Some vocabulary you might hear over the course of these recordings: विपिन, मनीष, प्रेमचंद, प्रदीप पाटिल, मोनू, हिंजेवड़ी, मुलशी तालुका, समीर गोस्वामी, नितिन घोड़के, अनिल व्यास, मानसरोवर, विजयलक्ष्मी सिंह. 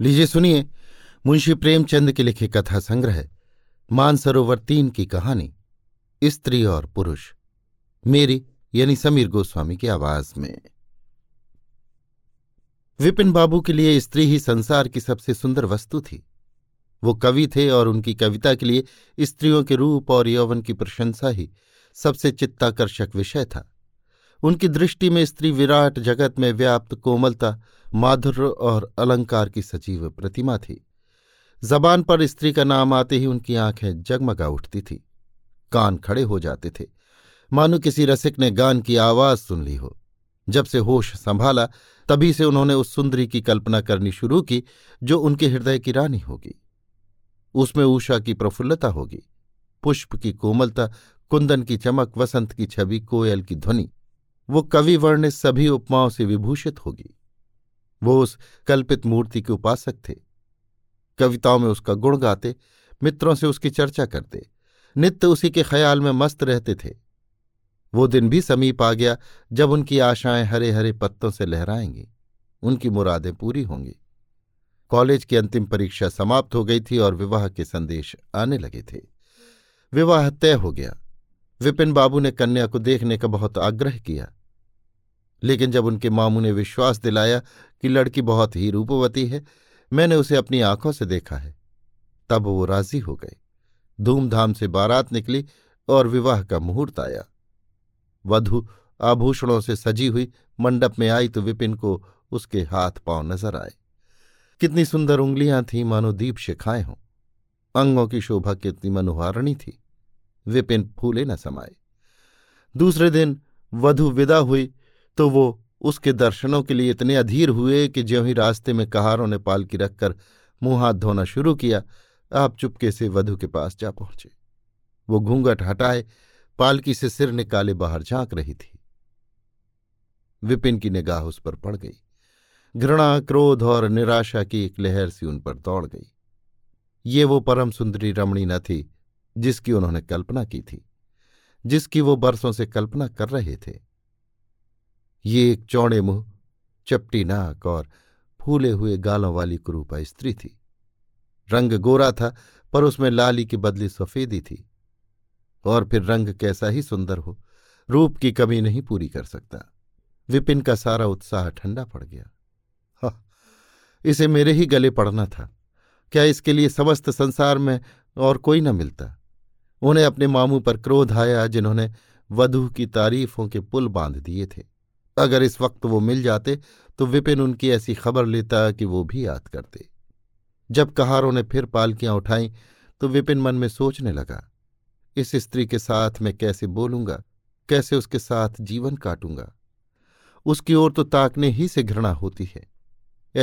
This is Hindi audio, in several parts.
लीजिए सुनिए मुंशी प्रेमचंद के लिखे कथा संग्रह मानसरोवर 3 की कहानी स्त्री और पुरुष, मेरी यानी समीर गोस्वामी की आवाज में। विपिन बाबू के लिए स्त्री ही संसार की सबसे सुंदर वस्तु थी। वो कवि थे और उनकी कविता के लिए स्त्रियों के रूप और यौवन की प्रशंसा ही सबसे चित्ताकर्षक विषय था। उनकी दृष्टि में स्त्री विराट जगत में व्याप्त कोमलता, माधुर्य और अलंकार की सजीव प्रतिमा थी। जबान पर स्त्री का नाम आते ही उनकी आंखें जगमगा उठती थी, कान खड़े हो जाते थे, मानो किसी रसिक ने गान की आवाज सुन ली हो। जब से होश संभाला तभी से उन्होंने उस सुंदरी की कल्पना करनी शुरू की जो उनके हृदय की रानी होगी। उसमें उषा की प्रफुल्लता होगी, पुष्प की कोमलता, कुंदन की चमक, वसंत की छवि, कोयल की ध्वनि। वो कवि वर्णित सभी उपमाओं से विभूषित होगी। वो उस कल्पित मूर्ति के उपासक थे। कविताओं में उसका गुण गाते, मित्रों से उसकी चर्चा करते, नित्य उसी के ख्याल में मस्त रहते थे। वो दिन भी समीप आ गया जब उनकी आशाएं हरे हरे पत्तों से लहराएंगी, उनकी मुरादें पूरी होंगी। कॉलेज की अंतिम परीक्षा समाप्त हो गई थी और विवाह के संदेश आने लगे थे। विवाह तय हो गया। विपिन बाबू ने कन्या को देखने का बहुत आग्रह किया, लेकिन जब उनके मामू ने विश्वास दिलाया कि लड़की बहुत ही रूपवती है, मैंने उसे अपनी आंखों से देखा है, तब वो राजी हो गए। धूमधाम से बारात निकली और विवाह का मुहूर्त आया। वधू आभूषणों से सजी हुई मंडप में आई तो विपिन को उसके हाथ पांव नजर आए। कितनी सुंदर उंगलियां थीं, मानो दीप शिखाएं हों। अंगों की शोभा कितनी मनोहारिणी थी, विपिन फूले न समाये। दूसरे दिन वधू विदा हुई तो वो उसके दर्शनों के लिए इतने अधीर हुए कि ज्यों ही रास्ते में कहारों ने पालकी रखकर मुंह हाथ धोना शुरू किया, आप चुपके से वधू के पास जा पहुंचे। वो घूंघट हटाए पालकी से सिर निकाले बाहर झांक रही थी। विपिन की निगाह उस पर पड़ गई। घृणा, क्रोध और निराशा की एक लहर सी उन पर दौड़ गई। ये वो परम सुंदरी रमणी न थी जिसकी उन्होंने कल्पना की थी, जिसकी वो बरसों से कल्पना कर रहे थे। ये एक चौड़े मुंह, चपटी नाक और फूले हुए गालों वाली कुरूपा स्त्री थी। रंग गोरा था पर उसमें लाली के बदले सफेदी थी, और फिर रंग कैसा ही सुंदर हो, रूप की कमी नहीं पूरी कर सकता। विपिन का सारा उत्साह ठंडा पड़ गया। हाँ, इसे मेरे ही गले पड़ना था। क्या इसके लिए समस्त संसार में और कोई न मिलता? उन्हें अपने मामू पर क्रोध आया जिन्होंने वधू की तारीफों के पुल बांध दिए थे। अगर इस वक्त वो मिल जाते तो विपिन उनकी ऐसी खबर लेता कि वो भी याद करते। जब कहारों ने फिर पालकियां उठाईं तो विपिन मन में सोचने लगा, इस स्त्री के साथ मैं कैसे बोलूंगा, कैसे उसके साथ जीवन काटूंगा। उसकी ओर तो ताकने ही से घृणा होती है।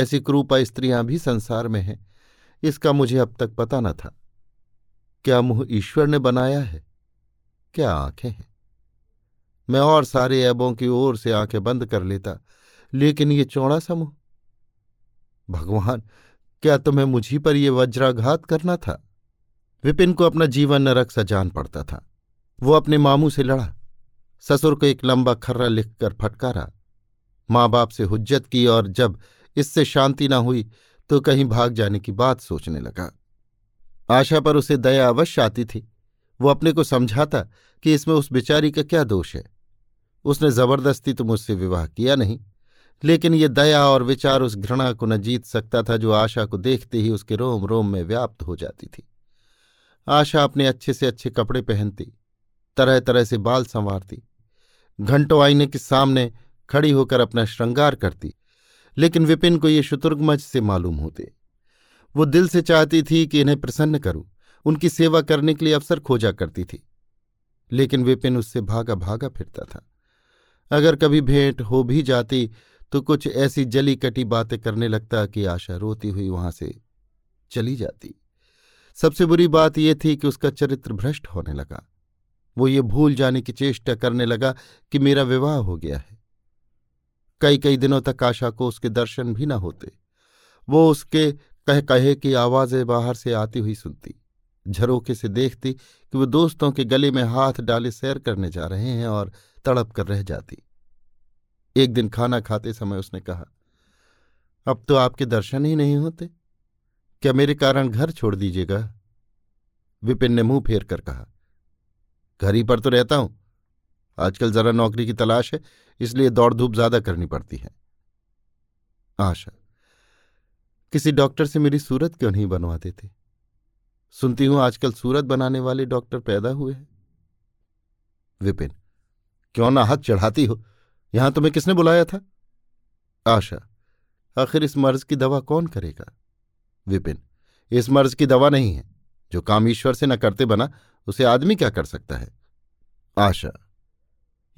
ऐसी क्रूपा स्त्रियां भी संसार में हैं, इसका मुझे अब तक पता न था। क्या मुंह ईश्वर ने बनाया है? क्या आंखें हैं? मैं और सारे ऐबों की ओर से आंखें बंद कर लेता, लेकिन ये चौड़ा सा मुंह! भगवान, क्या तुम्हें मुझी पर यह वज्राघात करना था? विपिन को अपना जीवन नरक सा जान पड़ता था। वो अपने मामू से लड़ा, ससुर को एक लंबा खर्रा लिखकर फटकारा, माँ बाप से हुज्जत की, और जब इससे शांति न हुई तो कहीं भाग जाने की बात सोचने लगा। आशा पर उसे दया अवश्य आती थी। वो अपने को समझाता कि इसमें उस बेचारी का क्या दोष है, उसने जबरदस्ती तो मुझसे विवाह किया नहीं। लेकिन ये दया और विचार उस घृणा को न जीत सकता था जो आशा को देखते ही उसके रोम रोम में व्याप्त हो जाती थी। आशा अपने अच्छे से अच्छे कपड़े पहनती, तरह तरह से बाल संवारती, घंटों आईने के सामने खड़ी होकर अपना श्रृंगार करती, लेकिन विपिन को ये शुतुर्गमज से मालूम होते। वो दिल से चाहती थी कि इन्हें प्रसन्न करूं, उनकी सेवा करने के लिए अवसर खोजा करती थी, लेकिन विपिन उससे भागा भागा फिरता था। अगर कभी भेंट हो भी जाती तो कुछ ऐसी जली कटी बातें करने लगता कि आशा रोती हुई वहां से चली जाती। सबसे बुरी बात यह थी कि उसका चरित्र भ्रष्ट होने लगा। वो ये भूल जाने की चेष्टा करने लगा कि मेरा विवाह हो गया है। कई कई दिनों तक आशा को उसके दर्शन भी न होते। वो उसके कह कहे की आवाजें बाहर से आती हुई सुनती, झरोके से देखती कि वो दोस्तों के गले में हाथ डाले सैर करने जा रहे हैं, और तड़प कर रह जाती। एक दिन खाना खाते समय उसने कहा, अब तो आपके दर्शन ही नहीं होते, क्या मेरे कारण घर छोड़ दीजिएगा? विपिन ने मुंह फेर कर कहा, घर ही पर तो रहता हूं, आजकल जरा नौकरी की तलाश है, इसलिए दौड़ धूप ज्यादा करनी पड़ती है। आशा, किसी डॉक्टर से मेरी सूरत क्यों नहीं बनवा देते? सुनती हूं आजकल सूरत बनाने वाले डॉक्टर पैदा हुए हैं। विपिन, क्यों ना हद चढ़ाती हो, यहां तुम्हें किसने बुलाया था? आशा, आखिर इस मर्ज की दवा कौन करेगा? विपिन, इस मर्ज की दवा नहीं है, जो काम ईश्वर से न करते बना उसे आदमी क्या कर सकता है। आशा,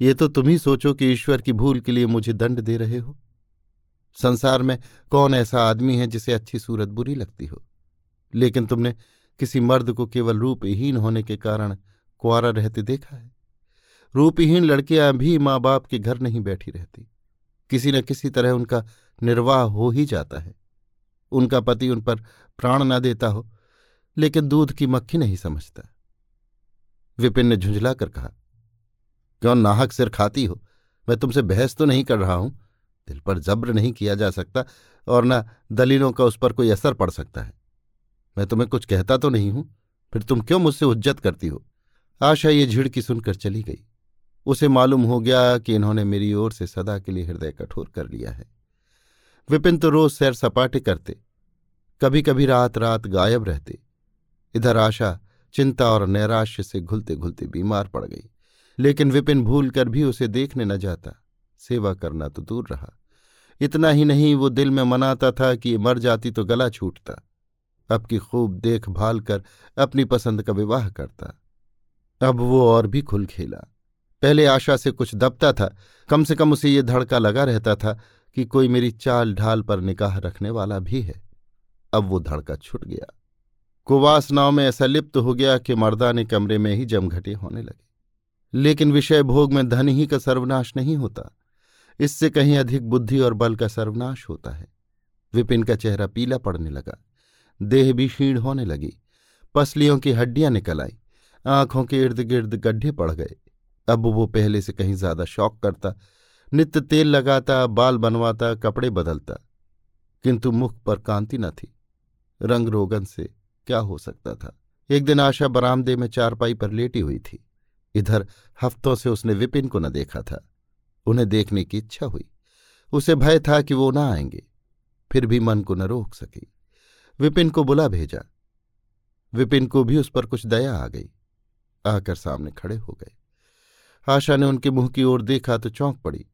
ये तो तुम ही सोचो कि ईश्वर की भूल के लिए मुझे दंड दे रहे हो। संसार में कौन ऐसा आदमी है जिसे अच्छी सूरत बुरी लगती हो, लेकिन तुमने किसी मर्द को केवल रूपहीन होने के कारण कुंवारा रहते देखा है? रूपहीन लड़कियां भी माँ बाप के घर नहीं बैठी रहती, किसी न किसी तरह उनका निर्वाह हो ही जाता है। उनका पति उन पर प्राण न देता हो, लेकिन दूध की मक्खी नहीं समझता। विपिन ने झुंझला कर कहा, क्यों नाहक सिर खाती हो? मैं तुमसे बहस तो नहीं कर रहा हूं, दिल पर जब्र नहीं किया जा सकता और न दलीलों का उस पर कोई असर पड़ सकता है। मैं तुम्हें कुछ कहता तो नहीं हूं, फिर तुम क्यों मुझसे हुज्जत करती हो? आशा ये झिड़की सुनकर चली गई। उसे मालूम हो गया कि इन्होंने मेरी ओर से सदा के लिए हृदय कठोर कर लिया है। विपिन तो रोज सैर सपाटे करते, कभी कभी रात रात गायब रहते। इधर आशा चिंता और नैराश्य से घुलते घुलते बीमार पड़ गई, लेकिन विपिन भूल कर भी उसे देखने न जाता, सेवा करना तो दूर रहा। इतना ही नहीं, वो दिल में मनाता था कि मर जाती तो गला छूटता, अब की खूब देखभाल कर अपनी पसंद का विवाह करता। अब वो और भी खुल खेला। पहले आशा से कुछ दबता था, कम से कम उसे ये धड़का लगा रहता था कि कोई मेरी चाल ढाल पर निगाह रखने वाला भी है। अब वो धड़का छूट गया। कुवासनाओं में ऐसा लिप्त हो गया कि मर्दाने कमरे में ही जमघटे होने लगे। लेकिन विषय भोग में धन ही का सर्वनाश नहीं होता, इससे कहीं अधिक बुद्धि और बल का सर्वनाश होता है। विपिन का चेहरा पीला पड़ने लगा, देह भी क्षीण होने लगी, पसलियों की हड्डियां निकल आई, आंखों के इर्द गिर्द गड्ढे पड़ गए। अब वो पहले से कहीं ज्यादा शौक करता, नित्य तेल लगाता, बाल बनवाता, कपड़े बदलता, किंतु मुख पर कांति न थी। रंग रोगन से क्या हो सकता था? एक दिन आशा बरामदे में चारपाई पर लेटी हुई थी। इधर हफ्तों से उसने विपिन को न देखा था। उन्हें देखने की इच्छा हुई, उसे भय था कि वो ना आएंगे, फिर भी मन को न रोक सकी। विपिन को बुला भेजा। विपिन को भी उस पर कुछ दया आ गई, आकर सामने खड़े हो गए। आशा ने उनके मुंह की ओर देखा तो चौंक पड़ी।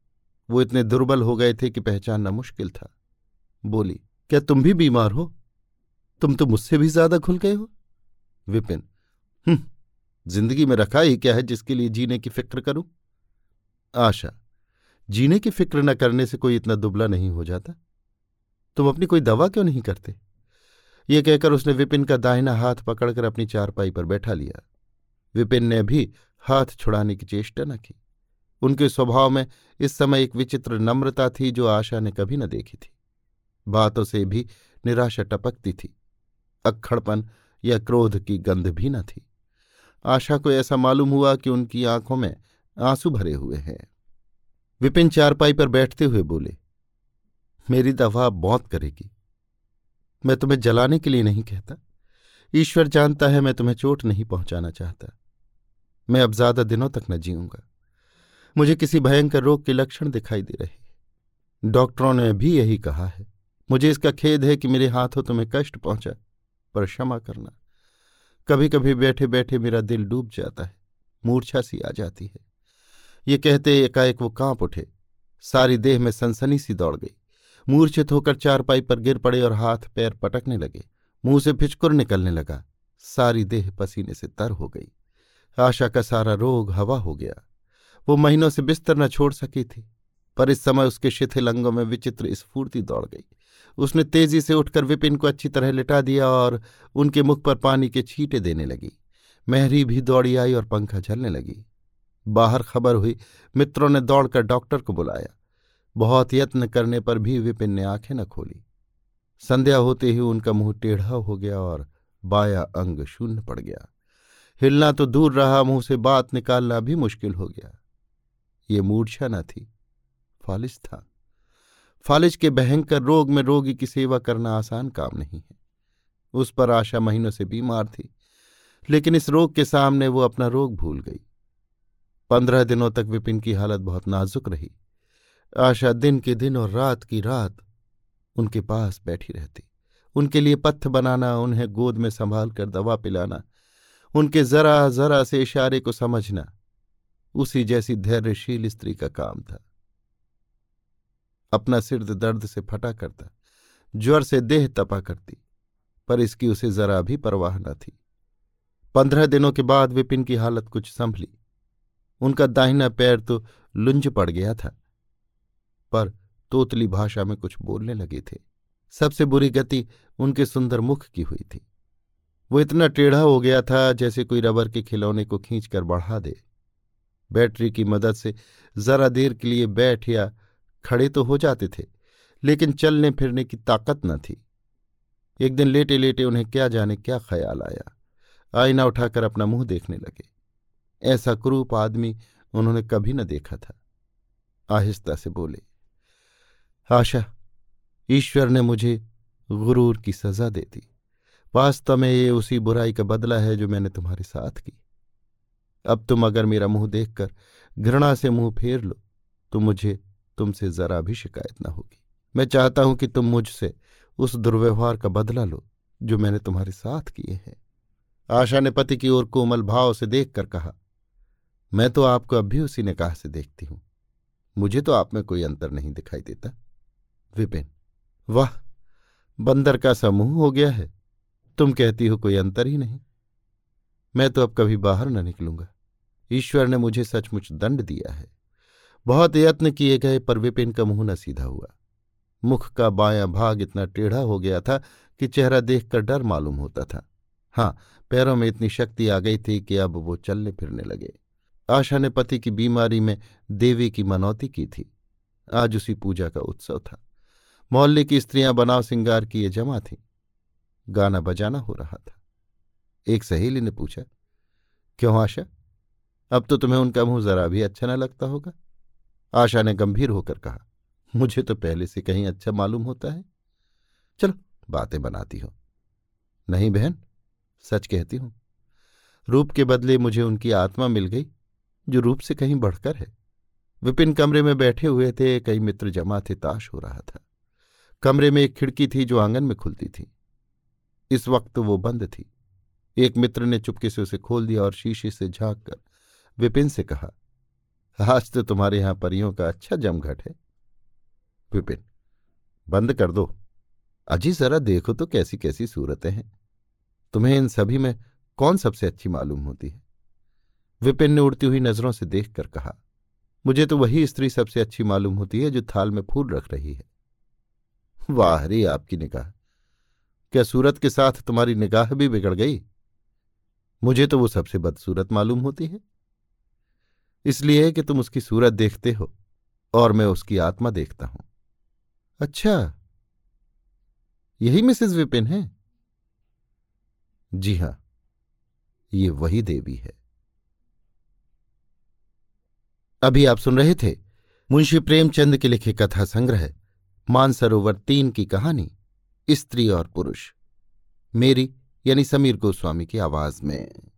वो इतने दुर्बल हो गए थे कि पहचानना मुश्किल था। बोली, क्या तुम भी बीमार हो? तुम तो मुझसे भी ज्यादा खुल गए हो। विपिन, जिंदगी में रखा ही क्या है जिसके लिए जीने की फिक्र करूं? आशा, जीने की फिक्र न करने से कोई इतना दुबला नहीं हो जाता। तुम अपनी कोई दवा क्यों नहीं करते? ये कहकर उसने विपिन का दाहिना हाथ पकड़कर अपनी चारपाई पर बैठा लिया। विपिन ने भी हाथ छुड़ाने की चेष्टा न की। उनके स्वभाव में इस समय एक विचित्र नम्रता थी जो आशा ने कभी न देखी थी। बातों से भी निराशा टपकती थी, अक्खड़पन या क्रोध की गंध भी न थी। आशा को ऐसा मालूम हुआ कि उनकी आंखों में आंसू भरे हुए हैं। विपिन चारपाई पर बैठते हुए बोले, मेरी दवा मौत करेगी। मैं तुम्हें जलाने के लिए नहीं कहता, ईश्वर जानता है मैं तुम्हें चोट नहीं पहुंचाना चाहता। मैं अब ज्यादा दिनों तक न जीऊंगा। मुझे किसी भयंकर रोग के लक्षण दिखाई दे रहे, डॉक्टरों ने भी यही कहा है। मुझे इसका खेद है कि मेरे हाथों तुम्हें कष्ट पहुंचा, पर क्षमा करना। कभी कभी बैठे बैठे मेरा दिल डूब जाता है, मूर्छा सी आ जाती है। ये कहते एकाएक वो कांप उठे, सारी देह में सनसनी सी दौड़ गई। मूर्छित होकर चारपाई पर गिर पड़े और हाथ पैर पटकने लगे, मुंह से फिचकुर निकलने लगा, सारी देह पसीने से तर हो गई। आशा का सारा रोग हवा हो गया। वो महीनों से बिस्तर न छोड़ सकी थी, पर इस समय उसके शिथिल अंगों में विचित्र स्फूर्ति दौड़ गई। उसने तेजी से उठकर विपिन को अच्छी तरह लिटा दिया और उनके मुख पर पानी के छींटे देने लगी। महरी भी दौड़ी आई और पंखा झलने लगी। बाहर खबर हुई, मित्रों ने दौड़कर डॉक्टर को बुलाया। बहुत यत्न करने पर भी विपिन ने आंखें न खोली। संध्या होते ही उनका मुंह टेढ़ा हो गया और बाया अंग शून्य पड़ गया। हिलना तो दूर रहा, मुंह से बात निकालना भी मुश्किल हो गया। ये मूर्छा न थी, फालिज था। फालिज के भयंकर रोग में रोगी की सेवा करना आसान काम नहीं है। उस पर आशा महीनों से बीमार थी, लेकिन इस रोग के सामने वो अपना रोग भूल गई। 15 दिनों तक विपिन की हालत बहुत नाजुक रही। आशा दिन के दिन और रात की रात उनके पास बैठी रहती, उनके लिए पथ्य बनाना, उन्हें गोद में संभाल कर दवा पिलाना, उनके जरा जरा से इशारे को समझना उसी जैसी धैर्यशील स्त्री का काम था। अपना सिर दर्द से फटा करता, ज्वर से देह तपा करती, पर इसकी उसे जरा भी परवाह न थी। 15 दिनों के बाद विपिन की हालत कुछ संभली। उनका दाहिना पैर तो लुंज पड़ गया था, पर तोतली भाषा में कुछ बोलने लगे थे। सबसे बुरी गति उनके सुंदर मुख की हुई थी। वो इतना टेढ़ा हो गया था जैसे कोई रबर के खिलौने को खींचकर बढ़ा दे। बैटरी की मदद से जरा देर के लिए बैठ या खड़े तो हो जाते थे, लेकिन चलने फिरने की ताकत न थी। एक दिन लेटे लेटे उन्हें क्या जाने क्या ख्याल आया, आईना उठाकर अपना मुंह देखने लगे। ऐसा क्रूप आदमी उन्होंने कभी न देखा था। आहिस्ता से बोले, आशा, ईश्वर ने मुझे गुरूर की सजा दे दी। वास्तव में ये उसी बुराई का बदला है जो मैंने तुम्हारे साथ की। अब तुम अगर मेरा मुंह देखकर घृणा से मुंह फेर लो तो मुझे तुमसे जरा भी शिकायत न होगी। मैं चाहता हूं कि तुम मुझसे उस दुर्व्यवहार का बदला लो जो मैंने तुम्हारे साथ किए हैं। आशा ने पति की ओर कोमल भाव से देखकर कहा, मैं तो आपको अब भी उसी निगाह से देखती हूं, मुझे तो आप में कोई अंतर नहीं दिखाई देता। विपिन, वाह, बंदर का समूह हो गया है, तुम कहती हो कोई अंतर ही नहीं। मैं तो अब कभी बाहर न निकलूंगा। ईश्वर ने मुझे सचमुच दंड दिया है। बहुत यत्न किए गए पर विपिन का मुंह न सीधा हुआ। मुख का बायां भाग इतना टेढ़ा हो गया था कि चेहरा देखकर डर मालूम होता था। हाँ, पैरों में इतनी शक्ति आ गई थी कि अब वो चलने फिरने लगे। आशा ने पति की बीमारी में देवी की मनौती की थी। आज उसी पूजा का उत्सव था। मोहल्ले की स्त्रियां बनाव सिंगार किए जमा थीं। गाना बजाना हो रहा था। एक सहेली ने पूछा, क्यों आशा, अब तो तुम्हें उनका मुंह जरा भी अच्छा न लगता होगा। आशा ने गंभीर होकर कहा, मुझे तो पहले से कहीं अच्छा मालूम होता है। चलो बातें बनाती हो। नहीं बहन, सच कहती हूं, रूप के बदले मुझे उनकी आत्मा मिल गई जो रूप से कहीं बढ़कर है। विपिन कमरे में बैठे हुए थे। कई मित्र जमा थे। ताश हो रहा था। कमरे में एक खिड़की थी जो आंगन में खुलती थी। इस वक्त वो बंद थी। एक मित्र ने चुपके से उसे खोल दिया और शीशे से झाँक कर विपिन से कहा, आज तो तुम्हारे यहां परियों का अच्छा जमघट है। विपिन, बंद कर दो। अजी जरा देखो तो कैसी कैसी सूरतें हैं। तुम्हें इन सभी में कौन सबसे अच्छी मालूम होती है। विपिन ने उड़ती हुई नजरों से देखकर कहा, मुझे तो वही स्त्री सबसे अच्छी मालूम होती है जो थाल में फूल रख रही है। वाह रे आपकी निगाह, क्या सूरत के साथ तुम्हारी निगाह भी बिगड़ गई। मुझे तो वो सबसे बदसूरत मालूम होती है, इसलिए कि तुम उसकी सूरत देखते हो और मैं उसकी आत्मा देखता हूं। अच्छा, यही मिसेस विपिन है। जी हां, ये वही देवी है। अभी आप सुन रहे थे मुंशी प्रेमचंद के लिखे कथा संग्रह मानसरोवर 3 की कहानी स्त्री और पुरुष, मेरी यानी समीर गोस्वामी की आवाज में।